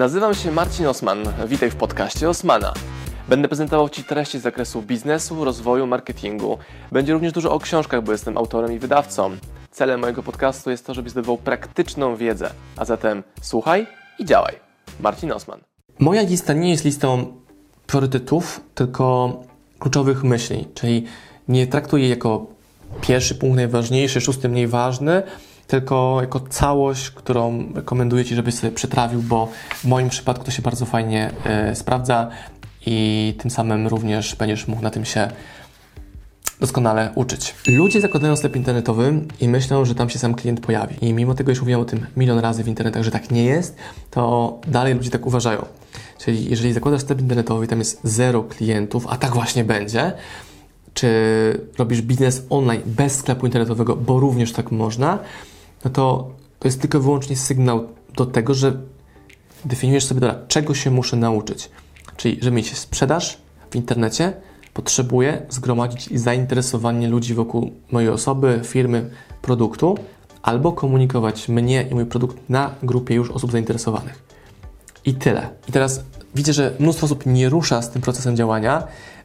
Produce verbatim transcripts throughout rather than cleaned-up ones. Nazywam się Marcin Osman, witaj w podcaście Osmana. Będę prezentował Ci treści z zakresu biznesu, rozwoju, marketingu. Będzie również dużo o książkach, bo jestem autorem i wydawcą. Celem mojego podcastu jest to, żebyś zdobywał praktyczną wiedzę, a zatem słuchaj i działaj. Marcin Osman. Moja lista nie jest listą priorytetów, tylko kluczowych myśli, czyli nie traktuję jako pierwszy punkt najważniejszy, szósty mniej ważny, tylko jako całość, którą rekomenduję Ci, żebyś sobie przetrawił, bo w moim przypadku to się bardzo fajnie y, sprawdza i tym samym również będziesz mógł na tym się doskonale uczyć. Ludzie zakładają sklep internetowy i myślą, że tam się sam klient pojawi. I mimo tego, już mówiłem o tym milion razy w internetach, że tak nie jest, to dalej ludzie tak uważają. Czyli jeżeli zakładasz sklep internetowy i tam jest zero klientów, a tak właśnie będzie, czy robisz biznes online bez sklepu internetowego, bo również tak można, no to to jest tylko i wyłącznie sygnał do tego, że definiujesz sobie, dobra, czego się muszę nauczyć. Czyli żeby mieć sprzedaż w internecie, potrzebuję zgromadzić zainteresowanie ludzi wokół mojej osoby, firmy, produktu, albo komunikować mnie i mój produkt na grupie już osób zainteresowanych. I tyle. I teraz widzę, że mnóstwo osób nie rusza z tym procesem działania,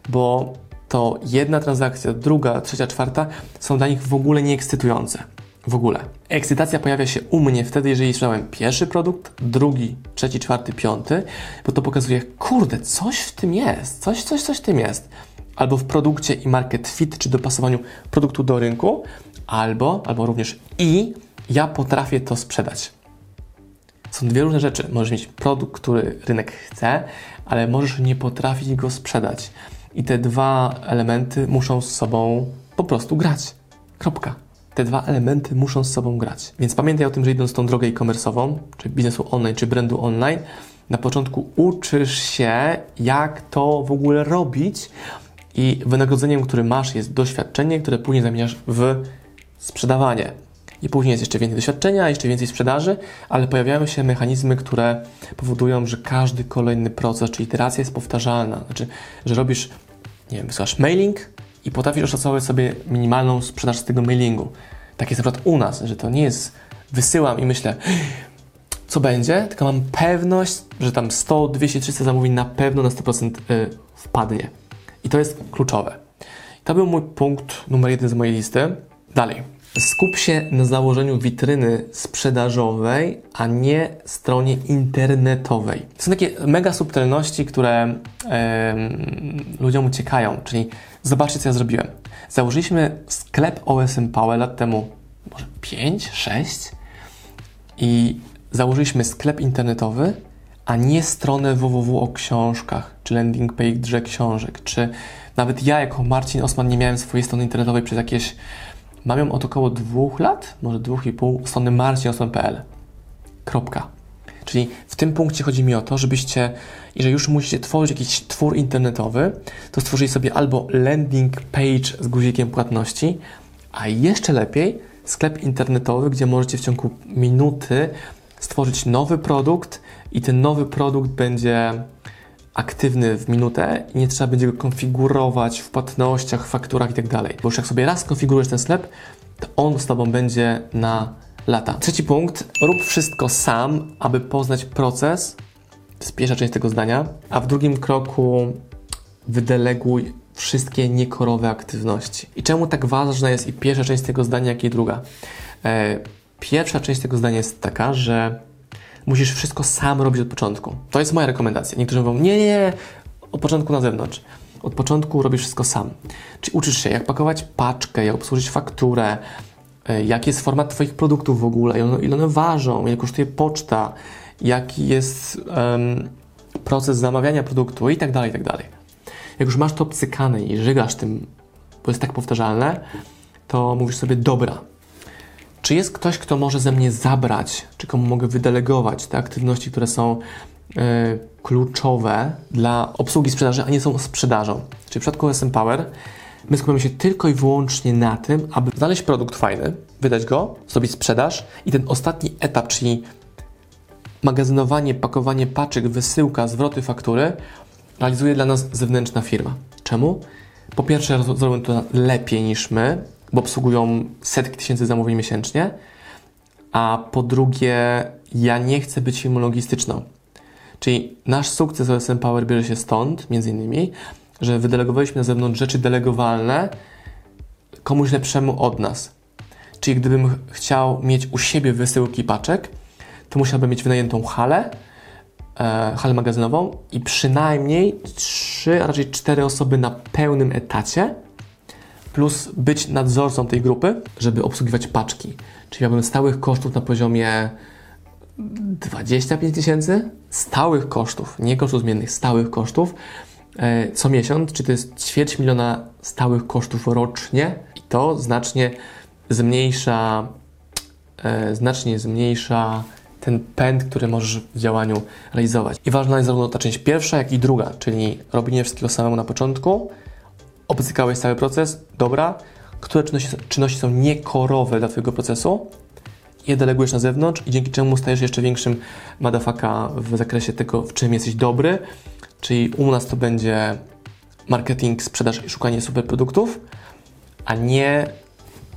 bo to jedna transakcja, druga, trzecia, czwarta są dla nich w ogóle nieekscytujące. W ogóle. Ekscytacja pojawia się u mnie wtedy, jeżeli sprzedałem pierwszy produkt, drugi, trzeci, czwarty, piąty, bo to pokazuje, kurde, coś w tym jest, coś, coś, coś w tym jest. Albo w produkcie i market fit, czy dopasowaniu produktu do rynku, albo, albo również i ja potrafię to sprzedać. Są dwie różne rzeczy. Możesz mieć produkt, który rynek chce, ale możesz nie potrafić go sprzedać. I te dwa elementy muszą z sobą po prostu grać. Kropka. Te dwa elementy muszą z sobą grać. Więc pamiętaj o tym, że idąc tą drogę e-commerce'ową, czy biznesu online, czy brandu online, na początku uczysz się, jak to w ogóle robić i wynagrodzeniem, które masz, jest doświadczenie, które później zamieniasz w sprzedawanie. I później jest jeszcze więcej doświadczenia, jeszcze więcej sprzedaży, ale pojawiają się mechanizmy, które powodują, że każdy kolejny proces, czy iteracja jest powtarzalna. Znaczy, że robisz, nie wiem, wysyłasz mailing i potrafisz oszacować sobie minimalną sprzedaż z tego mailingu. Tak jest na przykład u nas, że to nie jest wysyłam i myślę, co będzie, tylko mam pewność, że tam sto, dwieście, trzysta zamówień na pewno na sto procent wpadnie. I to jest kluczowe. To był mój punkt numer jeden z mojej listy. Dalej. Skup się na założeniu witryny sprzedażowej, a nie stronie internetowej. Są takie mega subtelności, które yy, ludziom uciekają, czyli zobaczcie, co ja zrobiłem. Założyliśmy sklep O S M Power lat temu, może pięć, sześć i założyliśmy sklep internetowy, a nie stronę www o książkach, czy landing page książek, czy nawet ja jako Marcin Osman nie miałem swojej strony internetowej przez jakieś, mam ją od około dwóch lat, może dwóch i pół, strony marci kropka p l. Kropka. Czyli w tym punkcie chodzi mi o to, żebyście, jeżeli już musicie tworzyć jakiś twór internetowy, to stworzyli sobie albo landing page z guzikiem płatności, a jeszcze lepiej sklep internetowy, gdzie możecie w ciągu minuty stworzyć nowy produkt i ten nowy produkt będzie aktywny w minutę i nie trzeba będzie go konfigurować w płatnościach, fakturach itd. Bo już jak sobie raz konfigurujesz ten sklep, to on z Tobą będzie na lata. Trzeci punkt. Rób wszystko sam, aby poznać proces. To jest pierwsza część tego zdania. A w drugim kroku wydeleguj wszystkie niekorowe aktywności. I czemu tak ważna jest i pierwsza część tego zdania, jak i druga? Pierwsza część tego zdania jest taka, że musisz wszystko sam robić od początku. To jest moja rekomendacja. Niektórzy mówią, nie, nie, nie, od początku na zewnątrz. Od początku robisz wszystko sam. Czyli uczysz się, jak pakować paczkę, jak obsłużyć fakturę, jaki jest format Twoich produktów w ogóle, ile one ważą, ile kosztuje poczta, jaki jest um, proces zamawiania produktu i tak dalej, i tak dalej. Jak już masz to obcykane i żygasz tym, bo jest tak powtarzalne, to mówisz sobie, dobra, czy jest ktoś, kto może ze mnie zabrać, czy komu mogę wydelegować te aktywności, które są y, kluczowe dla obsługi sprzedaży, a nie są sprzedażą. Czyli w przypadku O S M Power my skupiamy się tylko i wyłącznie na tym, aby znaleźć produkt fajny, wydać go, zrobić sprzedaż i ten ostatni etap, czyli magazynowanie, pakowanie paczek, wysyłka, zwroty, faktury, realizuje dla nas zewnętrzna firma. Czemu? Po pierwsze, zrobią to lepiej niż my, bo obsługują setki tysięcy zamówień miesięcznie, a po drugie, ja nie chcę być firmą logistyczną, Czyli nasz sukces O S M Power bierze się stąd, między innymi, że wydelegowaliśmy na zewnątrz rzeczy delegowalne komuś lepszemu od nas. Czyli gdybym chciał mieć u siebie wysyłki paczek, to musiałbym mieć wynajętą halę, e, halę magazynową i przynajmniej trzy, a raczej cztery osoby na pełnym etacie, plus być nadzorcą tej grupy, żeby obsługiwać paczki. Czyli miałbym stałych kosztów na poziomie dwadzieścia pięć tysięcy stałych kosztów, nie kosztów zmiennych, stałych kosztów e, co miesiąc, czyli to jest ćwierć miliona stałych kosztów rocznie i to znacznie zmniejsza, e, znacznie zmniejsza ten pęd, który możesz w działaniu realizować. I ważna jest zarówno ta część pierwsza, jak i druga, czyli robienie wszystkiego samemu na początku, obcykałeś cały proces, dobra, które czynności, czynności są niekorowe dla Twojego procesu, je delegujesz na zewnątrz i dzięki czemu stajesz jeszcze większym madafaka w zakresie tego, w czym jesteś dobry, czyli u nas to będzie marketing, sprzedaż i szukanie super produktów, a nie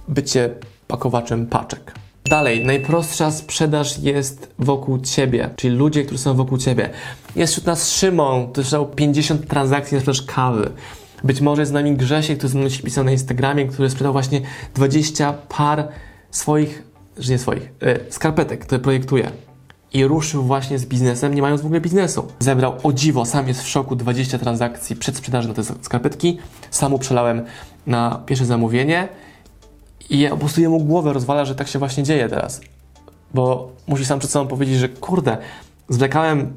bycie pakowaczem paczek. Dalej, najprostsza sprzedaż jest wokół Ciebie, czyli ludzie, którzy są wokół Ciebie. Jest wśród nas Szymon, który miał pięćdziesiąt transakcji na sprzedaż kawy. Być może jest z nami Grzesiek, który ze mną się pisał na Instagramie, który sprzedał właśnie dwadzieścia par swoich, że nie swoich, yy, skarpetek, które projektuje. I ruszył właśnie z biznesem, nie mając w ogóle biznesu. Zebrał, o dziwo, sam jest w szoku, dwadzieścia transakcji przed sprzedażą na te skarpetki. Sam mu przelałem na pierwsze zamówienie. I ja po prostu jemu głowę rozwala, że tak się właśnie dzieje teraz. Bo musi sam przed sobą powiedzieć, że kurde, zwlekałem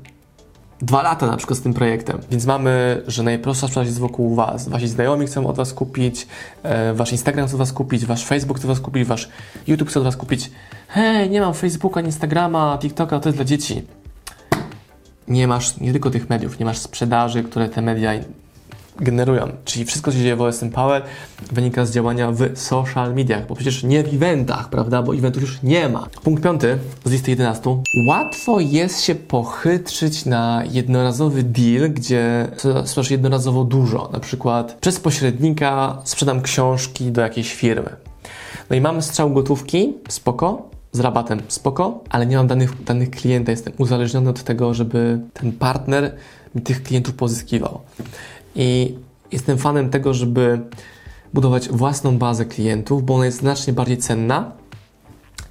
dwa lata na przykład z tym projektem. Więc mamy, że najprostsza sprzedaż jest wokół Was. Wasi znajomi chcą od Was kupić, e, Wasz Instagram chce od Was kupić, Wasz Facebook chce od Was kupić, Wasz YouTube chce od Was kupić. Hej, nie mam Facebooka, ani Instagrama, TikToka, to jest dla dzieci. Nie masz nie tylko tych mediów, nie masz sprzedaży, które te media generują. Czyli wszystko, co się dzieje w O S M Power, wynika z działania w social mediach, bo przecież nie w eventach, prawda? Bo eventów już nie ma. Punkt piąty z listy jedenastu. Łatwo jest się pochytrzyć na jednorazowy deal, gdzie sprzedasz jednorazowo dużo. Na przykład przez pośrednika sprzedam książki do jakiejś firmy. No i mam strzał gotówki, spoko, z rabatem, spoko, ale nie mam danych, danych klienta. Jestem uzależniony od tego, żeby ten partner mi tych klientów pozyskiwał. I jestem fanem tego, żeby budować własną bazę klientów, bo ona jest znacznie bardziej cenna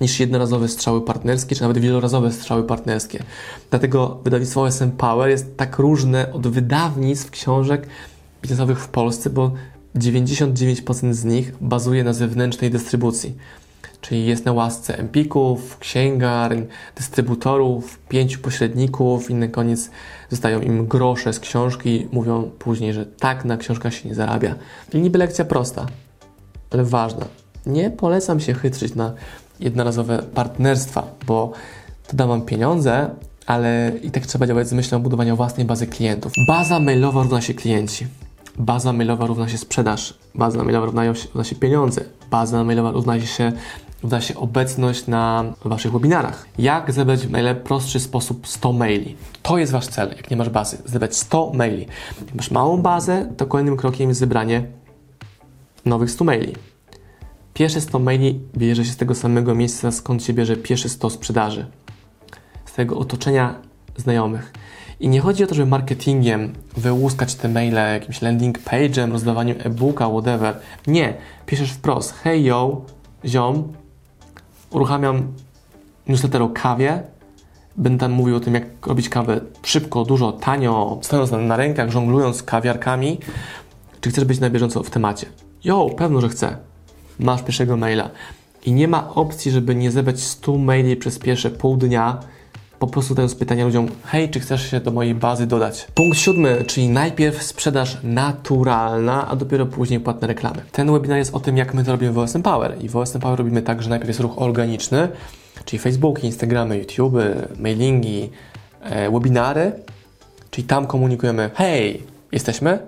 niż jednorazowe strzały partnerskie, czy nawet wielorazowe strzały partnerskie. Dlatego wydawnictwo O S M Power jest tak różne od wydawnictw książek biznesowych w Polsce, bo dziewięćdziesiąt dziewięć procent z nich bazuje na zewnętrznej dystrybucji. Czyli jest na łasce empików, księgarń, dystrybutorów, pięciu pośredników i na koniec zostają im grosze z książki. Mówią później, że tak, na książkach się nie zarabia. Czyli niby lekcja prosta, ale ważna. Nie polecam się chytrzyć na jednorazowe partnerstwa, bo to da wam pieniądze, ale i tak trzeba działać z myślą o budowaniu własnej bazy klientów. Baza mailowa równa się klienci. Baza mailowa równa się sprzedaż, baza mailowa równa się, równa się pieniądze, baza mailowa równa się, równa się obecność na Waszych webinarach. Jak zebrać w najprostszy sposób sto maili? To jest Wasz cel, jak nie masz bazy. Zebrać sto maili. Jak masz małą bazę, to kolejnym krokiem jest zebranie nowych stu maili. Pierwsze sto maili bierze się z tego samego miejsca, skąd się bierze pierwsze sto sprzedaży. Z tego otoczenia znajomych. I nie chodzi o to, żeby marketingiem wyłuskać te maile, jakimś landing page'em, rozdawaniem e-booka, whatever. Nie. Piszesz wprost, hej, yo, ziom, uruchamiam newsletter o kawie, będę tam mówił o tym, jak robić kawę szybko, dużo, tanio, stojąc na rękach, żonglując kawiarkami. Czy chcesz być na bieżąco w temacie? Yo, pewno, że chcę. Masz pierwszego maila. I nie ma opcji, żeby nie zebrać stu maili przez pierwsze pół dnia, po prostu dając pytania ludziom, hej, czy chcesz się do mojej bazy dodać? Punkt siódmy, czyli najpierw sprzedaż naturalna, a dopiero później płatne reklamy. Ten webinar jest o tym, jak my to robimy w O S M Power. I w O S M Power robimy tak, że najpierw jest ruch organiczny, czyli Facebooki, Instagramy, YouTube, mailingi, e, webinary, czyli tam komunikujemy, hej, jesteśmy,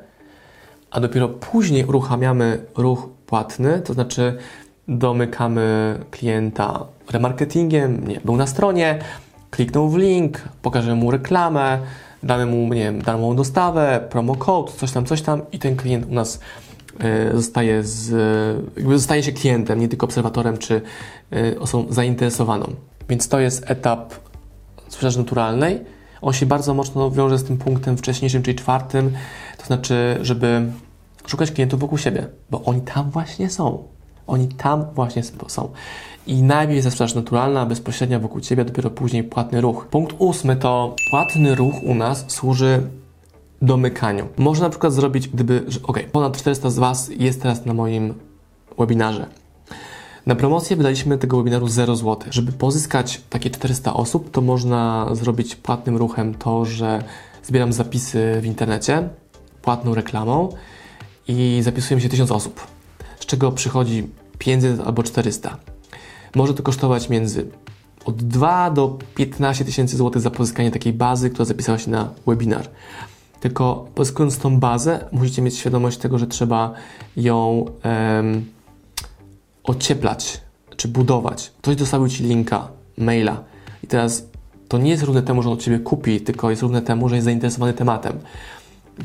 a dopiero później uruchamiamy ruch płatny, to znaczy domykamy klienta remarketingiem, nie, był na stronie, kliknął w link, pokażemy mu reklamę, damy mu, nie wiem, darmową dostawę, promocode, coś tam, coś tam i ten klient u nas y, zostaje, z, y, zostaje się klientem, nie tylko obserwatorem czy y, osobą zainteresowaną. Więc to jest etap sprzedaży naturalnej. on się bardzo mocno wiąże z tym punktem wcześniejszym, czyli czwartym, to znaczy, żeby szukać klientów wokół siebie, bo oni tam właśnie są. Oni tam właśnie są. I najpierw jest sprzedaż naturalna, bezpośrednia wokół Ciebie, dopiero później płatny ruch. Punkt ósmy to płatny ruch u nas służy domykaniu. Można na przykład zrobić, gdyby, że ok, ponad czterysta z Was jest teraz na moim webinarze. Na promocję wydaliśmy tego webinaru zero złotych. Żeby pozyskać takie czterysta osób, to można zrobić płatnym ruchem to, że zbieram zapisy w internecie, płatną reklamą i zapisuje mi się tysiąc osób, z czego przychodzi pięćset albo czterysta. Może to kosztować między od dwóch do piętnastu tysięcy złotych za pozyskanie takiej bazy, która zapisała się na webinar. Tylko pozyskując tą bazę, musicie mieć świadomość tego, że trzeba ją em, ocieplać czy budować. Ktoś dostawił Ci linka, maila i teraz to nie jest równe temu, że on od Ciebie kupi, tylko jest równe temu, że jest zainteresowany tematem.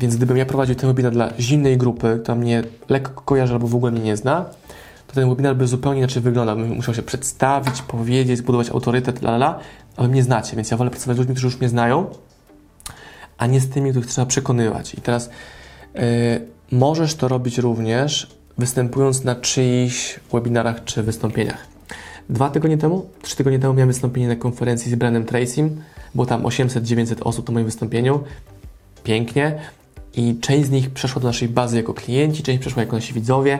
Więc gdybym ja prowadził ten webinar dla zimnej grupy, która mnie lekko kojarzy albo w ogóle mnie nie zna, to ten webinar by zupełnie inaczej wyglądał. Bym musiał się przedstawić, powiedzieć, zbudować autorytet, la, la, la, a Wy mnie znacie, więc ja wolę pracować z ludźmi, którzy już mnie znają, a nie z tymi, których trzeba przekonywać. I teraz yy, możesz to robić również występując na czyichś webinarach czy wystąpieniach. Dwa tygodnie temu, trzy tygodnie temu miałem wystąpienie na konferencji z Brianem Tracym, było tam osiemset dziewięćset osób na moim wystąpieniu. Pięknie. I część z nich przeszła do naszej bazy jako klienci, część przeszła jako nasi widzowie,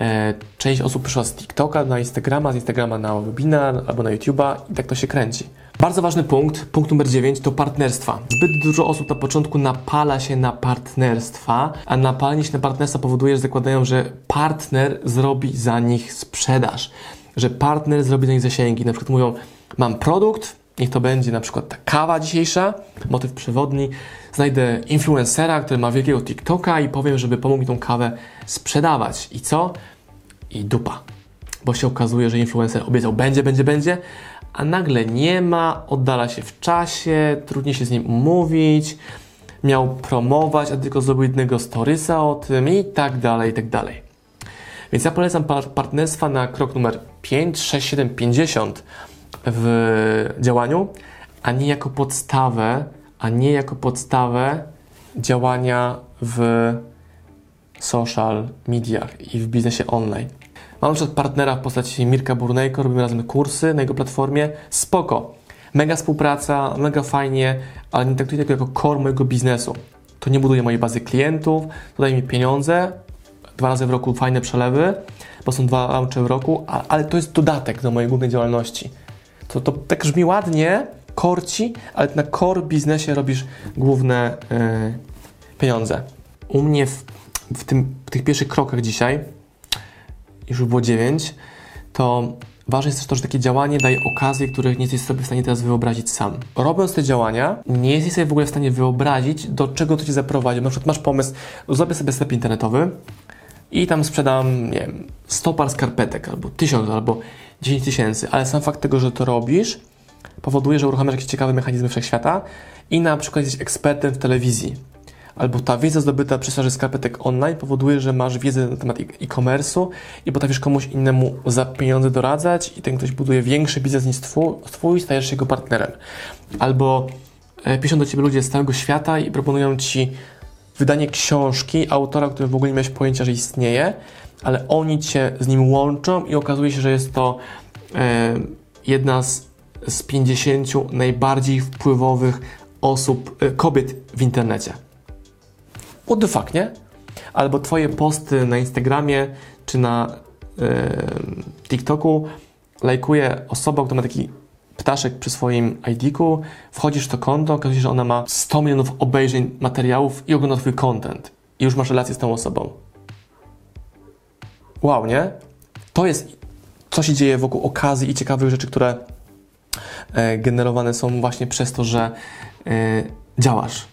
e, część osób przeszła z TikToka na Instagrama, z Instagrama na webinar albo na YouTube'a i tak to się kręci. Bardzo ważny punkt, punkt numer dziewięć to partnerstwa. Zbyt dużo osób na początku napala się na partnerstwa, a napalenie się na partnerstwa powoduje, że zakładają, że partner zrobi za nich sprzedaż, że partner zrobi za nich zasięgi. Na przykład mówią, mam produkt, niech to będzie na przykład ta kawa dzisiejsza, motyw przewodni. Znajdę influencera, który ma wielkiego TikToka i powiem, żeby pomógł mi tą kawę sprzedawać. I co? I dupa. Bo się okazuje, że influencer obiecał będzie, będzie, będzie, a nagle nie ma, oddala się w czasie, trudniej się z nim umówić, miał promować, a tylko zrobił jednego storysa o tym i tak dalej, i tak dalej. Więc ja polecam par- partnerstwa na krok numer pięć, sześć, siedem, pięćdziesiąt w działaniu, a nie jako podstawę, a nie jako podstawę działania w social mediach i w biznesie online. Mam na przykład partnera w postaci Mirka Burnejko, robimy razem kursy na jego platformie. Spoko, mega współpraca, mega fajnie, ale nie traktuję tego jako core mojego biznesu. To nie buduje mojej bazy klientów, to daje mi pieniądze, dwa razy w roku fajne przelewy, bo są dwa raucze w roku, ale to jest dodatek do mojej głównej działalności. To, to tak brzmi ładnie, korci, ale na core biznesie robisz główne yy, pieniądze. U mnie w, w, tym, w tych pierwszych krokach dzisiaj, już było dziewięć, to ważne jest też to, że takie działanie daje okazje, których nie jesteś sobie w stanie teraz wyobrazić sam. Robiąc te działania, nie jesteś sobie w ogóle w stanie wyobrazić, do czego to Cię zaprowadzi. Na przykład masz pomysł, zrobię sobie sklep internetowy i tam sprzedam, nie wiem, sto par skarpetek, albo tysiąc, albo dziesięć tysięcy, ale sam fakt tego, że to robisz, powoduje, że uruchamiasz jakieś ciekawe mechanizmy wszechświata i na przykład jesteś ekspertem w telewizji. Albo ta wiedza zdobyta przy sprzedaży skarpetek online powoduje, że masz wiedzę na temat e-commerce'u i potrafisz komuś innemu za pieniądze doradzać i ten ktoś buduje większy biznes niż twój, stajesz się jego partnerem. Albo piszą do Ciebie ludzie z całego świata i proponują Ci wydanie książki autora, który w ogóle nie miałeś pojęcia, że istnieje, ale oni Cię z nim łączą i okazuje się, że jest to yy, jedna z z pięćdziesięciu najbardziej wpływowych osób, kobiet w internecie. What the fuck, nie? Albo Twoje posty na Instagramie czy na yy, TikToku lajkuje osoba, która ma taki ptaszek przy swoim I D ku, wchodzisz w to konto, okazuje się, że ona ma sto milionów obejrzeń materiałów i ogląda Twój content. I już masz relację z tą osobą. Wow, nie? To jest, co się dzieje wokół okazji i ciekawych rzeczy, które generowane są właśnie przez to, że y, działasz.